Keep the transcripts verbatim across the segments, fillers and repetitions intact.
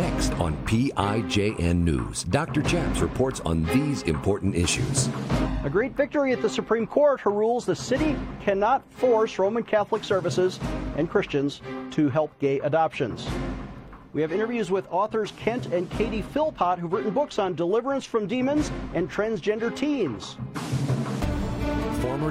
Next on P I J N News, Doctor Chaps reports on these important issues. A great victory at the Supreme Court who rules the city cannot force Roman Catholic services and Christians to help gay adoptions. We have interviews with authors Kent and Katie Philpott, who've written books on deliverance from demons and transgender teens. Former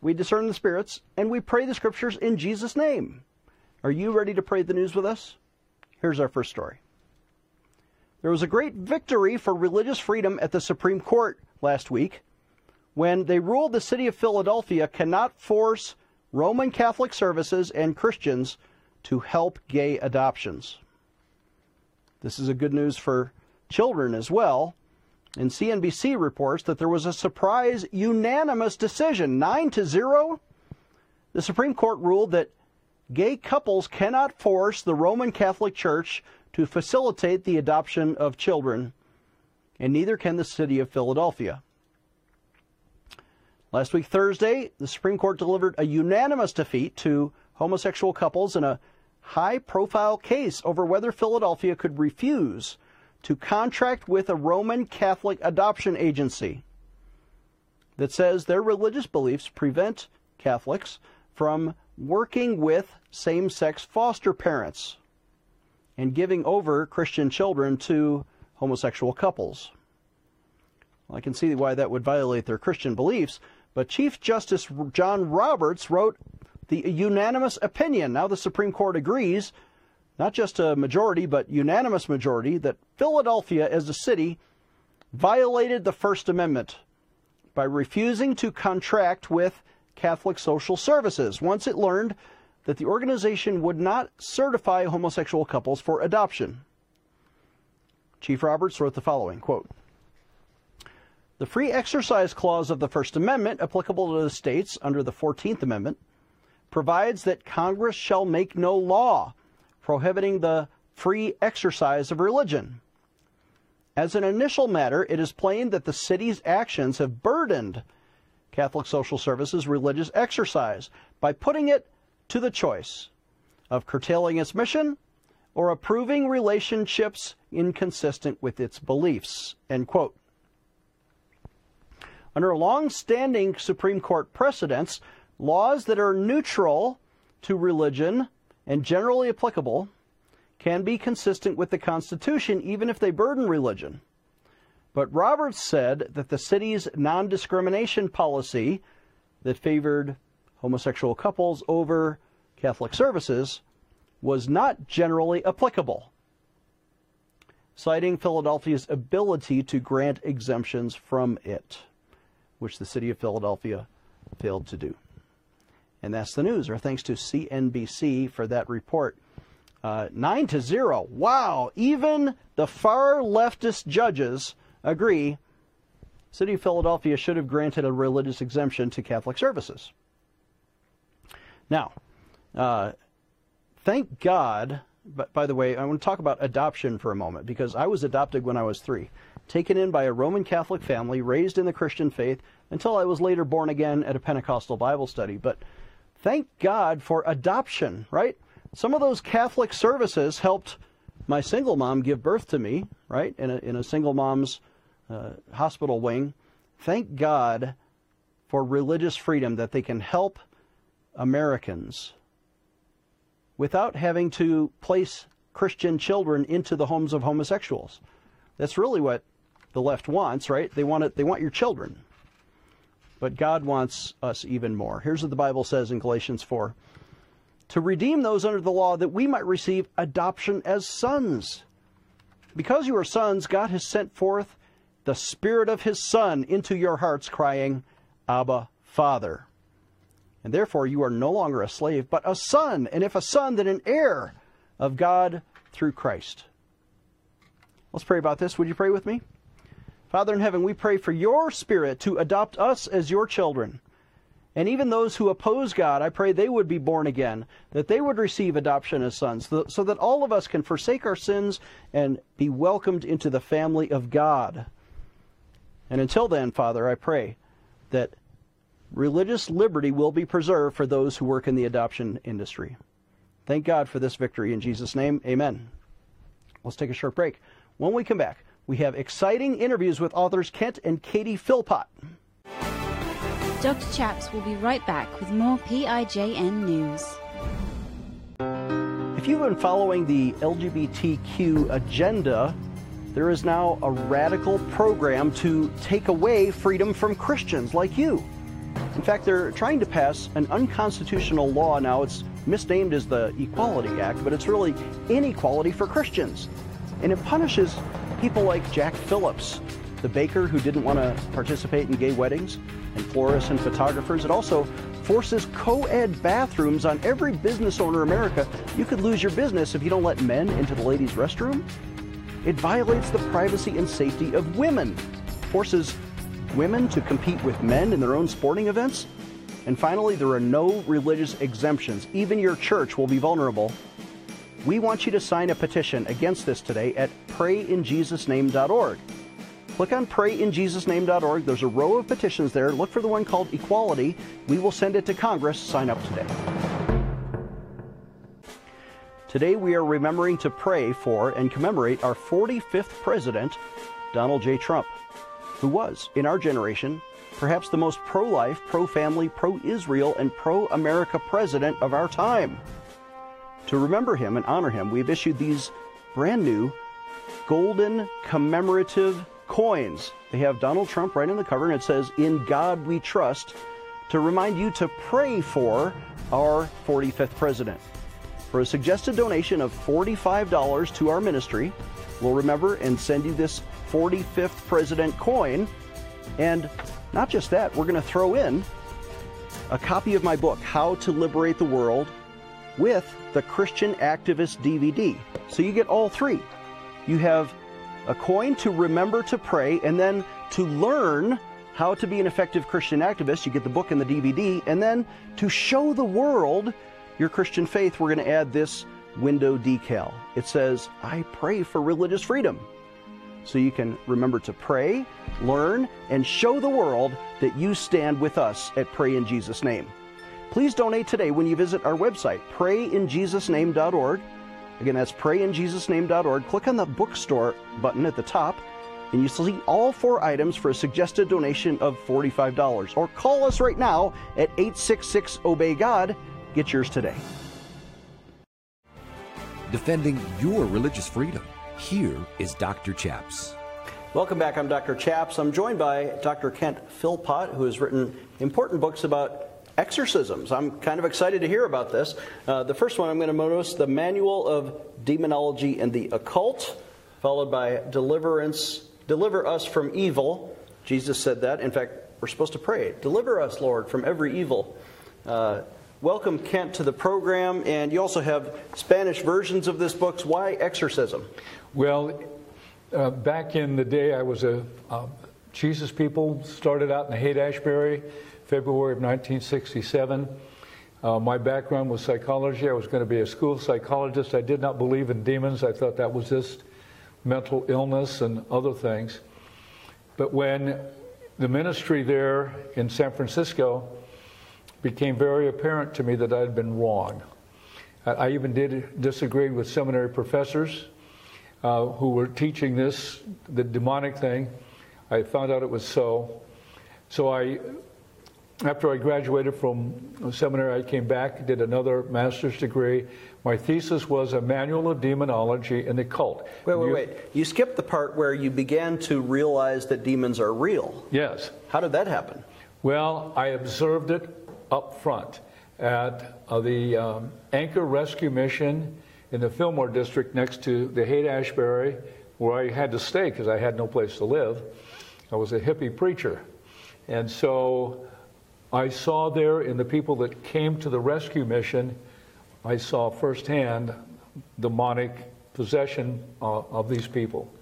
we discern the spirits, and we pray the scriptures in Jesus' name. Are you ready to pray the news with us? Here's our first story. There was a great victory for religious freedom at the Supreme Court last week when they ruled the city of Philadelphia cannot force Roman Catholic services and Christians to help gay adoptions. This is a good news for children as well, and C N B C reports that there was a surprise unanimous decision, nine to zero. The Supreme Court ruled that gay couples cannot force the Roman Catholic Church to facilitate the adoption of children, and neither can the city of Philadelphia. Last week, Thursday, the Supreme Court delivered a unanimous defeat to homosexual couples in a high-profile case over whether Philadelphia could refuse to contract with a Roman Catholic adoption agency that says their religious beliefs prevent Catholics from working with same-sex foster parents and giving over Christian children to homosexual couples. Well, I can see why that would violate their Christian beliefs, but Chief Justice John Roberts wrote the unanimous opinion. Now the Supreme Court agrees, not just a majority, but unanimous majority, that Philadelphia as a city violated the First Amendment by refusing to contract with Catholic Social Services once it learned that the organization would not certify homosexual couples for adoption. Chief Roberts wrote the following, quote, "The free exercise clause of the First Amendment, applicable to the states under the fourteenth Amendment, provides that Congress shall make no law prohibiting the free exercise of religion. As an initial matter, it is plain that the city's actions have burdened Catholic Social Services' religious exercise by putting it to the choice of curtailing its mission or approving relationships inconsistent with its beliefs," end quote. Under long-standing Supreme Court precedents, laws that are neutral to religion and generally applicable can be consistent with the Constitution even if they burden religion. But Roberts said that the city's non-discrimination policy that favored homosexual couples over Catholic services was not generally applicable, citing Philadelphia's ability to grant exemptions from it, which the city of Philadelphia failed to do. And that's the news. Our thanks to C N B C for that report. Uh, nine to zero. Wow. Even the far leftist judges agree city of Philadelphia should have granted a religious exemption to Catholic services. Now, uh, thank God, but by the way, I want to talk about adoption for a moment, because I was adopted when I was three, taken in by a Roman Catholic family, raised in the Christian faith until I was later born again at a Pentecostal Bible study. But thank God for adoption, right? Some of those Catholic services helped my single mom give birth to me, right, in a, in a single mom's uh, hospital wing. Thank God for religious freedom, that they can help Americans without having to place Christian children into the homes of homosexuals. That's really what the left wants, right? They want it, they want your children. But God wants us even more. Here's what the Bible says in Galatians four. "To redeem those under the law, that we might receive adoption as sons. Because you are sons, God has sent forth the Spirit of His Son into your hearts, crying, 'Abba, Father.' And therefore you are no longer a slave, but a son. And if a son, then an heir of God through Christ." Let's pray about this. Would you pray with me? Father in heaven, we pray for your Spirit to adopt us as your children. And even those who oppose God, I pray they would be born again, that they would receive adoption as sons, so that all of us can forsake our sins and be welcomed into the family of God. And until then, Father, I pray that religious liberty will be preserved for those who work in the adoption industry. Thank God for this victory. In Jesus' name, amen. Let's take a short break. When we come back, we have exciting interviews with authors Kent and Katie Philpott. Doctor Chaps will be right back with more P I J N News. If you've been following the L G B T Q agenda, there is now a radical program to take away freedom from Christians like you. In fact, they're trying to pass an unconstitutional law now. It's misnamed as the Equality Act, but it's really inequality for Christians. And it punishes people like Jack Phillips, the baker who didn't want to participate in gay weddings, and florists and photographers. It also forces co-ed bathrooms on every business owner in America. You could lose your business if you don't let men into the ladies' restroom. It violates the privacy and safety of women, forces women to compete with men in their own sporting events. And finally, there are no religious exemptions. Even your church will be vulnerable. We want you to sign a petition against this today at pray in Jesus name dot org. Click on pray in Jesus name dot org. There's a row of petitions there. Look for the one called Equality. We will send it to Congress. Sign up today. Today we are remembering to pray for and commemorate our forty-fifth president, Donald J. Trump, who was, in our generation, perhaps the most pro-life, pro-family, pro-Israel, and pro-America president of our time. To remember him and honor him, we've issued these brand new golden commemorative coins. They have Donald Trump right on the cover, and it says, "In God We Trust," to remind you to pray for our forty-fifth president. For a suggested donation of forty-five dollars to our ministry, we'll remember and send you this forty-fifth president coin. And not just that, we're going to throw in a copy of my book, How to Liberate the World, with the Christian Activist D V D. So you get all three. You have a coin to remember to pray, and then to learn how to be an effective Christian activist, you get the book and the D V D, and then to show the world your Christian faith, we're going to add this window decal. It says, "I pray for religious freedom." So you can remember to pray, learn, and show the world that you stand with us at Pray in Jesus' Name. Please donate today when you visit our website, pray in Jesus name dot org. Again, that's pray in Jesus name dot org. Click on the bookstore button at the top, and you see all four items for a suggested donation of forty-five dollars. Or call us right now at eight six six obey God. Get yours today. Defending your religious freedom. Here is Doctor Chaps. Welcome back. I'm Doctor Chaps. I'm joined by Doctor Kent Philpott, who has written important books about exorcisms. I'm kind of excited to hear about this. Uh, the first one I'm going to notice, The Manual of Demonology and the Occult, followed by Deliverance, Deliver Us from Evil. Jesus said that. In fact, we're supposed to pray, "Deliver us, Lord, from every evil." Uh, Welcome, Kent, to the program, and you also have Spanish versions of this book. Why exorcism? Well, uh, back in the day, I was a uh, Jesus people, started out in Haight-Ashbury, February of nineteen sixty-seven. Uh, my background was psychology. I was going to be a school psychologist. I did not believe in demons. I thought that was just mental illness and other things. But when the ministry there in San Francisco became very apparent to me that I had been wrong. I even did disagree with seminary professors uh, who were teaching this, the demonic thing. I found out it was so. So I, after I graduated from seminary, I came back, did another master's degree. My thesis was A Manual of Demonology and the Occult. Wait, wait, you, wait. You skipped the part where you began to realize that demons are real. Yes. How did that happen? Well, I observed it up front at uh, the um, Anchor Rescue Mission in the Fillmore District next to the Haight-Ashbury, where I had to stay because I had no place to live. I was a hippie preacher. And so I saw there in the people that came to the rescue mission, I saw firsthand demonic possession uh, of these people.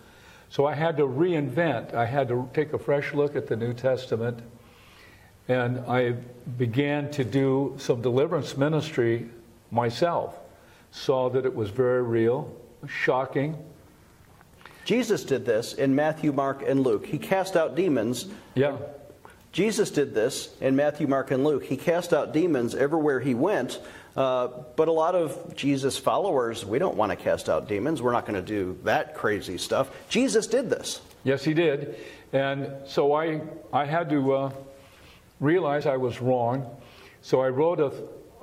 So I had to reinvent. I had to take a fresh look at the New Testament. And I began to do some deliverance ministry myself. Saw that it was very real, shocking. Jesus did this in Matthew, Mark, and Luke. He cast out demons. Yeah. Jesus did this in Matthew, Mark, and Luke. He cast out demons everywhere he went. Uh, but a lot of Jesus followers, we don't want to cast out demons. We're not going to do that crazy stuff. Jesus did this. Yes, he did. And so I, I had to uh, realize I was wrong. So I wrote a,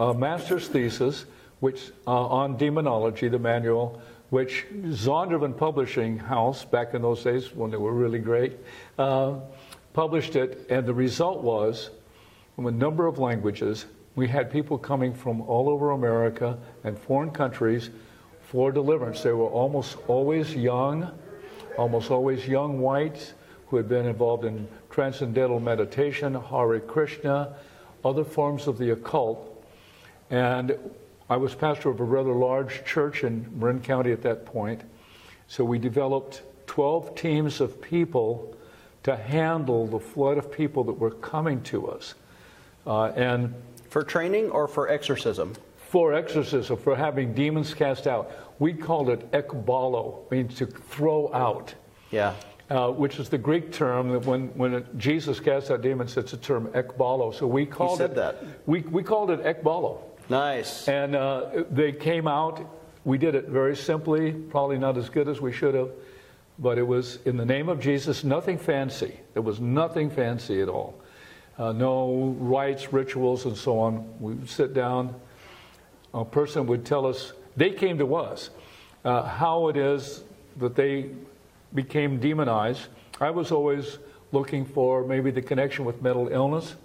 a master's thesis which uh, on demonology, the manual, which Zondervan Publishing House, back in those days when they were really great, uh, published it. And the result was, from a number of languages, we had people coming from all over America and foreign countries for deliverance. They were almost always young, almost always young whites who had been involved in transcendental meditation, Hare Krishna, other forms of the occult. And I was pastor of a rather large church in Marin County at that point. So we developed twelve teams of people to handle the flood of people that were coming to us. Uh, and For training or for exorcism? For exorcism, for having demons cast out. We called it ekbalo, means to throw out. Yeah. Uh, which is the Greek term that when, when it, Jesus cast out demons, it's a term ekbalo. So we called it that. We, we called it ekbalo. Nice. And uh, they came out. We did it very simply, probably not as good as we should have, but it was in the name of Jesus, nothing fancy. There was nothing fancy at all. Uh, no rites, rituals, and so on. We would sit down. A person would tell us, they came to us, uh, how it is that they became demonized. I was always looking for maybe the connection with mental illness.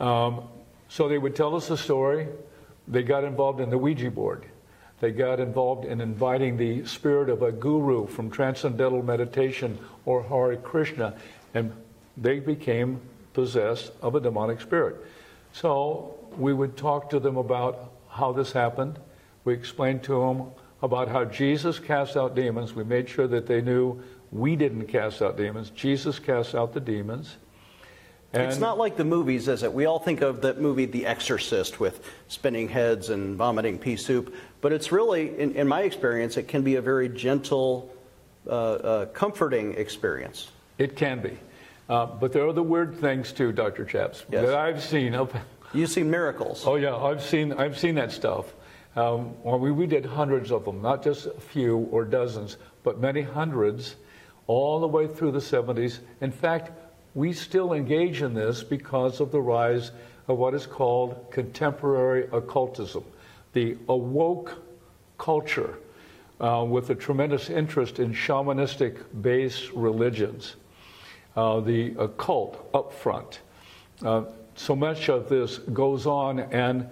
Um, so they would tell us the story. They got involved in the Ouija board. They got involved in inviting the spirit of a guru from transcendental meditation or Hare Krishna, and they became possessed of a demonic spirit. So we would talk to them about how this happened. We explained to them about how Jesus cast out demons. We made sure that they knew we didn't cast out demons. Jesus cast out the demons. And it's not like the movies, is it? We all think of that movie, The Exorcist, with spinning heads and vomiting pea soup. But it's really, in, in my experience, it can be a very gentle, uh, uh, comforting experience. It can be. Uh, but there are the weird things too, Doctor Chaps, yes, that I've seen. You've seen miracles. Oh yeah, I've seen I've seen that stuff. Um, well, we we did hundreds of them, not just a few or dozens, but many hundreds, all the way through the seventies. In fact, we still engage in this because of the rise of what is called contemporary occultism, the awoke culture, uh, with a tremendous interest in shamanistic-based religions. Uh, the occult up front. Uh, so much of this goes on, and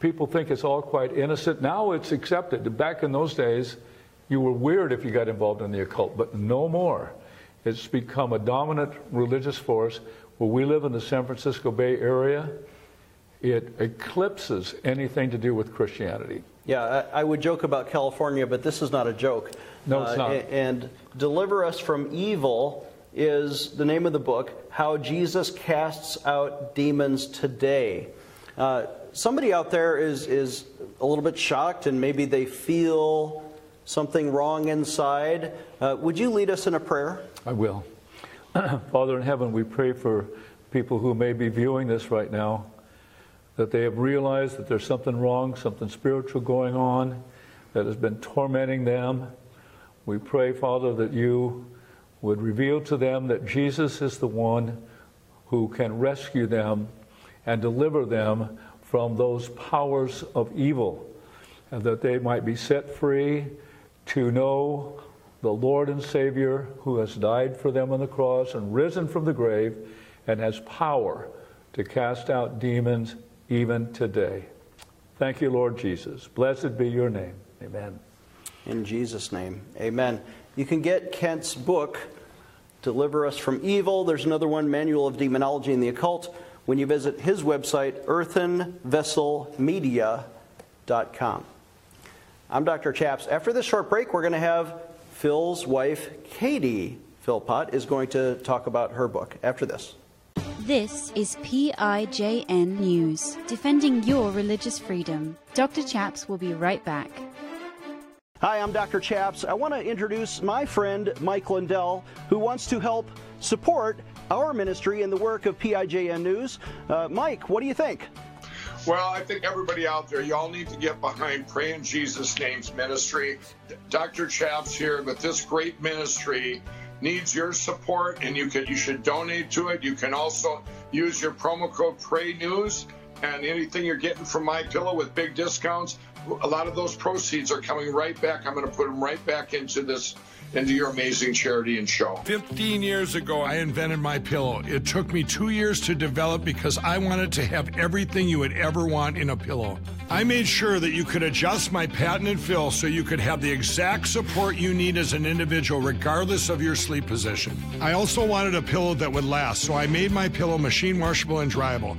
people think it's all quite innocent. Now it's accepted. Back in those days, you were weird if you got involved in the occult, but no more. It's become a dominant religious force. Where we live in the San Francisco Bay Area, it eclipses anything to do with Christianity. Yeah, I, I would joke about California, but this is not a joke. No, it's not. Uh, and deliver us from evil is the name of the book, How Jesus Casts Out Demons Today. Uh, somebody out there is, is a little bit shocked, and maybe they feel something wrong inside. Uh, would you lead us in a prayer? I will. Father in heaven, we pray for people who may be viewing this right now, that they have realized that there's something wrong, something spiritual going on that has been tormenting them. We pray, Father, that you would reveal to them that Jesus is the one who can rescue them and deliver them from those powers of evil, and that they might be set free to know the Lord and Savior who has died for them on the cross and risen from the grave and has power to cast out demons even today. Thank you, Lord Jesus. Blessed be your name. Amen. In Jesus' name, amen. You can get Kent's book, Deliver Us From Evil. There's another one, Manual of Demonology and the Occult, when you visit his website, earthen vessel media dot com. I'm Doctor Chaps. After this short break, we're going to have Phil's wife, Katie Philpott, is going to talk about her book after this. This is P I J N News, defending your religious freedom. Doctor Chaps will be right back. Hi, I'm Doctor Chaps. I want to introduce my friend, Mike Lindell, who wants to help support our ministry and the work of P I J N News. Uh, Mike, what do you think? Well, I think everybody out there, y'all need to get behind Pray in Jesus' Name's ministry. Doctor Chaps here, but this great ministry needs your support, and you can you should donate to it. You can also use your promo code PRAYNEWS, and anything you're getting from My Pillow with big discounts, a lot of those proceeds are coming right back. I'm going to put them right back into this, into your amazing charity and show. fifteen years ago, I invented My Pillow. It took me two years to develop because I wanted to have everything you would ever want in a pillow. I made sure that you could adjust my patented fill so you could have the exact support you need as an individual, regardless of your sleep position. I also wanted a pillow that would last, so I made My Pillow machine washable and dryable.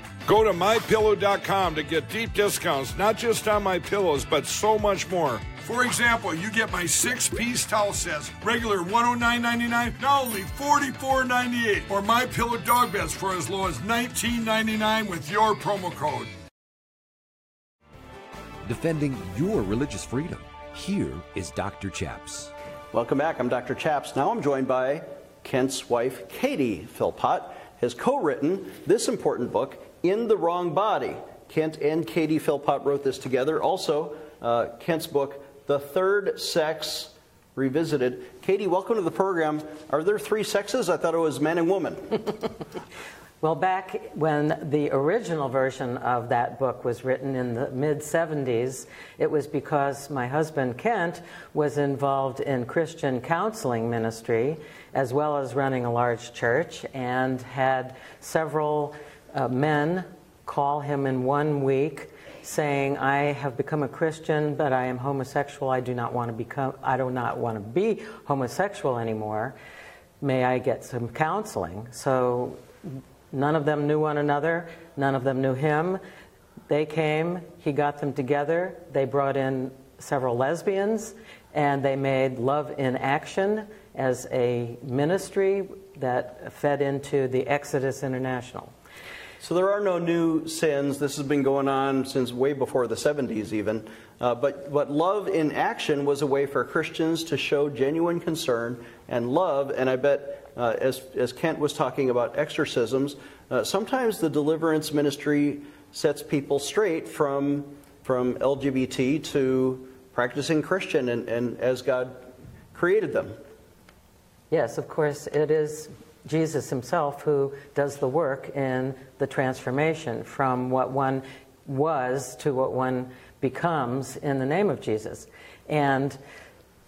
Go to my pillow dot com to get deep discounts, not just on my pillows, but so much more. For example, you get my six-piece towel sets, regular one oh nine ninety-nine, now only forty-four ninety-eight. Or My Pillow dog beds for as low as nineteen ninety-nine with your promo code. Defending your religious freedom. Here is Doctor Chaps. Welcome back. I'm Doctor Chaps. Now I'm joined by Kent's wife, Katie Philpott, has co-written this important book, In the Wrong Body. Kent and Katie Philpott wrote this together. Also, uh, Kent's book, The Third Sex Revisited. Katie, welcome to the program. Are there three sexes? I thought it was man and woman. Well, back when the original version of that book was written in the mid seventies, it was because my husband, Kent, was involved in Christian counseling ministry, as well as running a large church, and had several Uh, men call him in one week saying, I have become a Christian, but I am homosexual. I do not want to become, I do not want to be homosexual anymore. May I get some counseling? So none of them knew one another. None of them knew him. They came, he got them together. They brought in several lesbians, and they made Love in Action as a ministry that fed into the Exodus International. So there are no new sins. This has been going on since way before the seventies even. Uh, but, but Love in Action was a way for Christians to show genuine concern and love. And I bet, uh, as, as Kent was talking about exorcisms, uh, sometimes the deliverance ministry sets people straight from, from L G B T to practicing Christian and, and as God created them. Yes, of course, it is Jesus himself who does the work in the transformation from what one was to what one becomes in the name of Jesus. And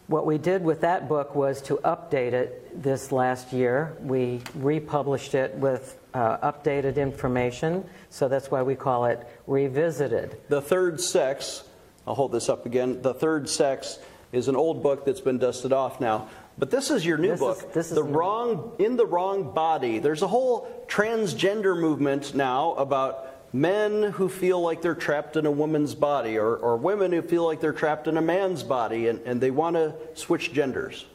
what we did with that book was to update it this last year. We republished it with uh, updated information, so that's why we call it Revisited. The Third Sex, I'll hold this up again, The Third Sex is an old book that's been dusted off now. But this is your new this book, is, this is the new. Wrong, In the Wrong Body. There's a whole transgender movement now about men who feel like they're trapped in a woman's body, or, or women who feel like they're trapped in a man's body, and, and they want to switch genders.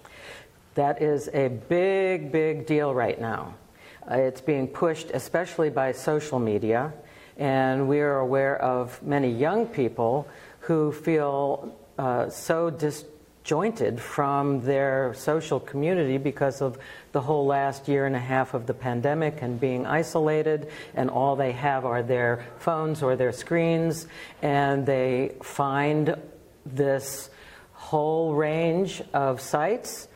That is a big, big deal right now. Uh, it's being pushed especially by social media, and we are aware of many young people who feel uh, so dis disjointed from their social community because of the whole last year and a half of the pandemic and being isolated, and all they have are their phones or their screens, and they find this whole range of sites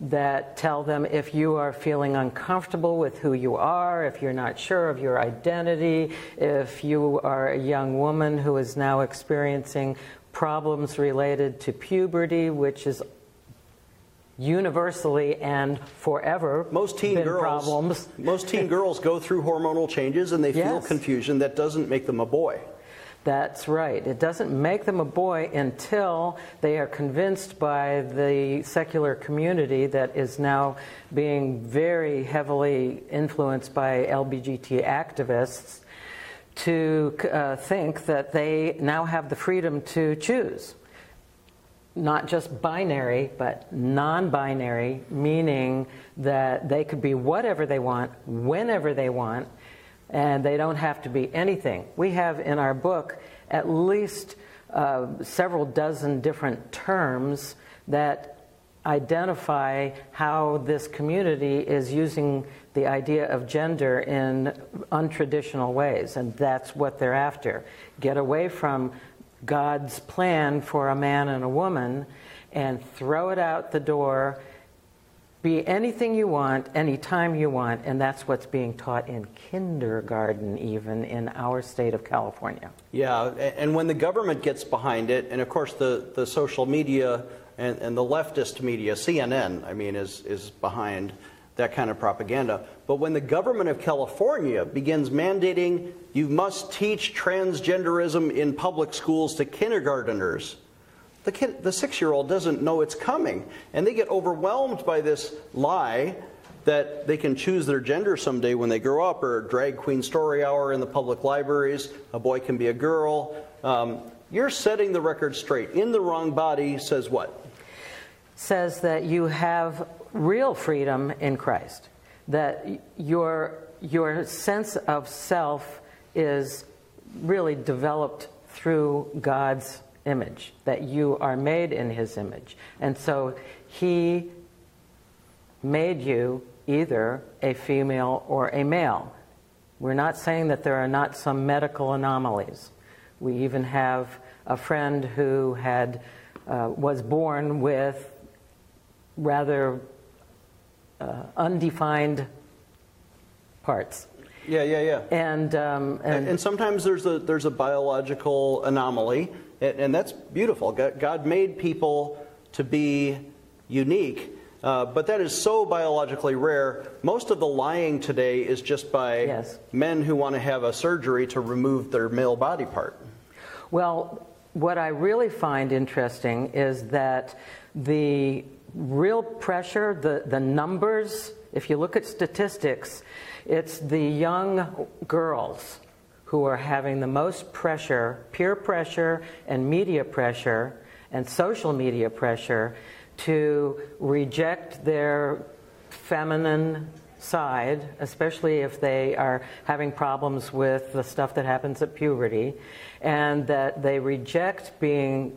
that tell them if you are feeling uncomfortable with who you are, if you're not sure of your identity, if you are a young woman who is now experiencing problems related to puberty, which is universally and forever most teen been girls, problems. Most teen girls go through hormonal changes and they yes. feel confusion. That doesn't make them a boy. That's right. It doesn't make them a boy until they are convinced by the secular community that is now being very heavily influenced by L G B T activists to uh, think that they now have the freedom to choose. Not just binary, but non-binary, meaning that they could be whatever they want, whenever they want, and they don't have to be anything. We have in our book at least uh, several dozen different terms that identify how this community is using the idea of gender in untraditional ways, and that's what they're after. Get away from God's plan for a man and a woman and throw it out the door. Be anything you want, anytime you want, and that's what's being taught in kindergarten, even in our state of California. Yeah, and when the government gets behind it, and of course the, the social media and, and the leftist media, C N N, I mean, is, is behind that kind of propaganda. But when the government of California begins mandating you must teach transgenderism in public schools to kindergarteners, The, kid, the six-year-old doesn't know it's coming, and they get overwhelmed by this lie that they can choose their gender someday when they grow up, or drag queen story hour in the public libraries, a boy can be a girl. Um, you're setting the record straight. In the Wrong Body says what? Says that you have real freedom in Christ, that your, your sense of self is really developed through God's image, that you are made in his image. And so he made you either a female or a male. We're not saying that there are not some medical anomalies. We even have a friend who had uh, was born with rather uh, undefined parts. Yeah, yeah, yeah. And, um, and, and, and sometimes there's a, there's a biological anomaly. And that's beautiful. God made people to be unique, uh, but that is so biologically rare. Most of the lying today is just by yes. men who want to have a surgery to remove their male body part. Well, what I really find interesting is that the real pressure, the, the numbers, if you look at statistics, it's the young girls who are having the most pressure, peer pressure and media pressure and social media pressure to reject their feminine side, especially if they are having problems with the stuff that happens at puberty, and that they reject being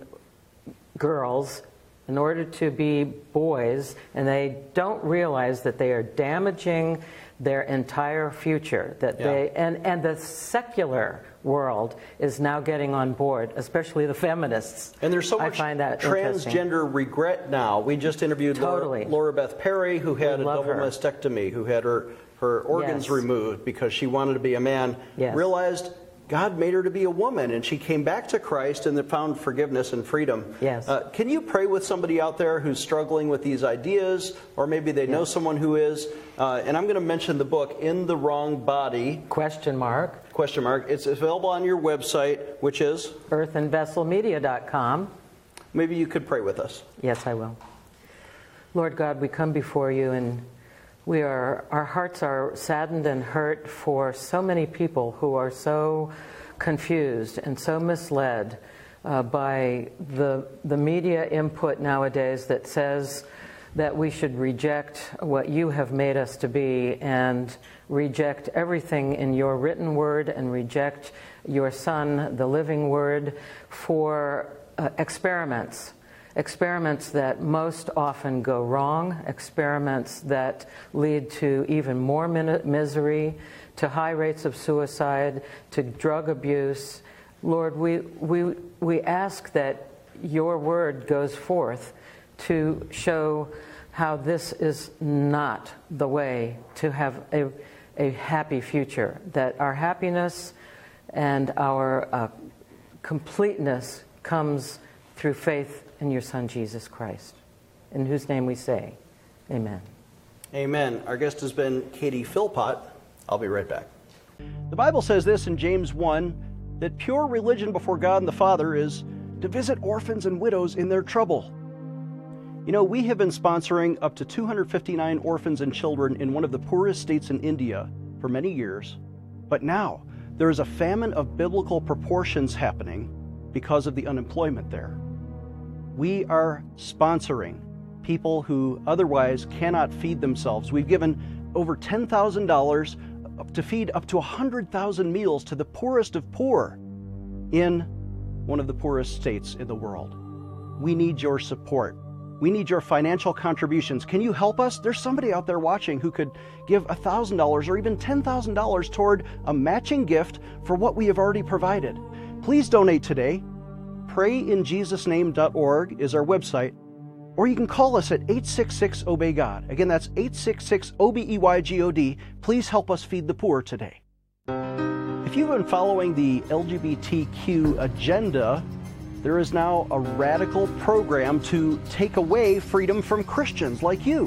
girls in order to be boys, and they don't realize that they are damaging their entire future, that yeah. they and, and the secular world is now getting on board, especially the feminists. And there's so much I find that transgender regret now. We just interviewed totally. Laura, Laura Beth Perry, who had we a double her. mastectomy, who had her, her organs yes. removed because she wanted to be a man, yes. realized God made her to be a woman, and she came back to Christ and found forgiveness and freedom. Yes. Uh, can you pray with somebody out there who's struggling with these ideas, or maybe they yes. know someone who is? Uh, and I'm going to mention the book, In the Wrong Body. Question mark. Question mark. It's available on your website, which is? earth and vessel media dot com. Maybe you could pray with us. Yes, I will. Lord God, we come before you, and We are, our hearts are saddened and hurt for so many people who are so confused and so misled uh, by the, the media input nowadays that says that we should reject what you have made us to be and reject everything in your written word and reject your Son, the living word, for uh, experiments experiments that most often go wrong, experiments that lead to even more misery, to high rates of suicide, to drug abuse. Lord, we we we ask that your word goes forth to show how this is not the way to have a, a happy future, that our happiness and our uh, completeness comes through faith in your Son, Jesus Christ, in whose name we say, amen. Amen. Our guest has been Katie Philpott. I'll be right back. The Bible says this in James one, that pure religion before God and the Father is to visit orphans and widows in their trouble. You know, we have been sponsoring up to two hundred fifty-nine orphans and children in one of the poorest states in India for many years, but now there is a famine of biblical proportions happening because of the unemployment there. We are sponsoring people who otherwise cannot feed themselves. We've given over ten thousand dollars to feed up to one hundred thousand meals to the poorest of poor in one of the poorest states in the world. We need your support. We need your financial contributions. Can you help us? There's somebody out there watching who could give one thousand dollars or even ten thousand dollars toward a matching gift for what we have already provided. Please donate today. Pray In Jesus Name dot org is our website, or you can call us at eight six six obey God. Again, that's eight six six O B E Y G O D. Please help us feed the poor today. If you've been following the L G B T Q agenda, there is now a radical program to take away freedom from Christians like you.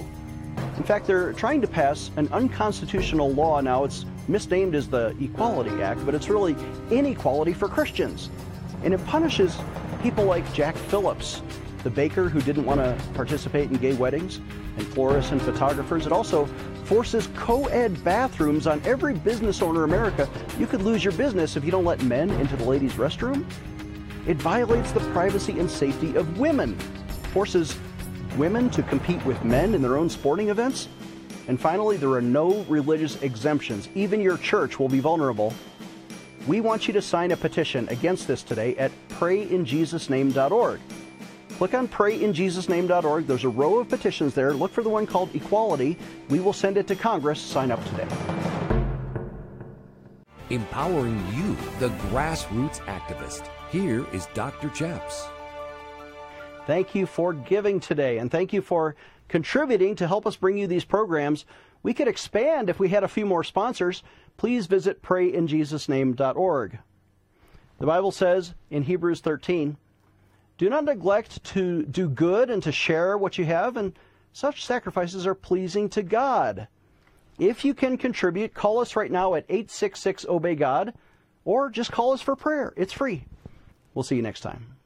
In fact, they're trying to pass an unconstitutional law now. It's misnamed as the Equality Act, but it's really inequality for Christians. And it punishes people like Jack Phillips, the baker who didn't want to participate in gay weddings, and florists and photographers. It also forces co-ed bathrooms on every business owner in America. You could lose your business if you don't let men into the ladies' restroom. It violates the privacy and safety of women, forces women to compete with men in their own sporting events. And finally, there are no religious exemptions. Even your church will be vulnerable. We want you to sign a petition against this today at Pray In Jesus Name dot org. Click on Pray In Jesus Name dot org. There's a row of petitions there. Look for the one called Equality. We will send it to Congress. Sign up today. Empowering you, the grassroots activist. Here is Doctor Chaps. Thank you for giving today, and thank you for contributing to help us bring you these programs. We could expand if we had a few more sponsors. Please visit Pray In Jesus Name dot org. The Bible says in Hebrews thirteen, do not neglect to do good and to share what you have, and such sacrifices are pleasing to God. If you can contribute, call us right now at eight six six obey God, or just call us for prayer. It's free. We'll see you next time.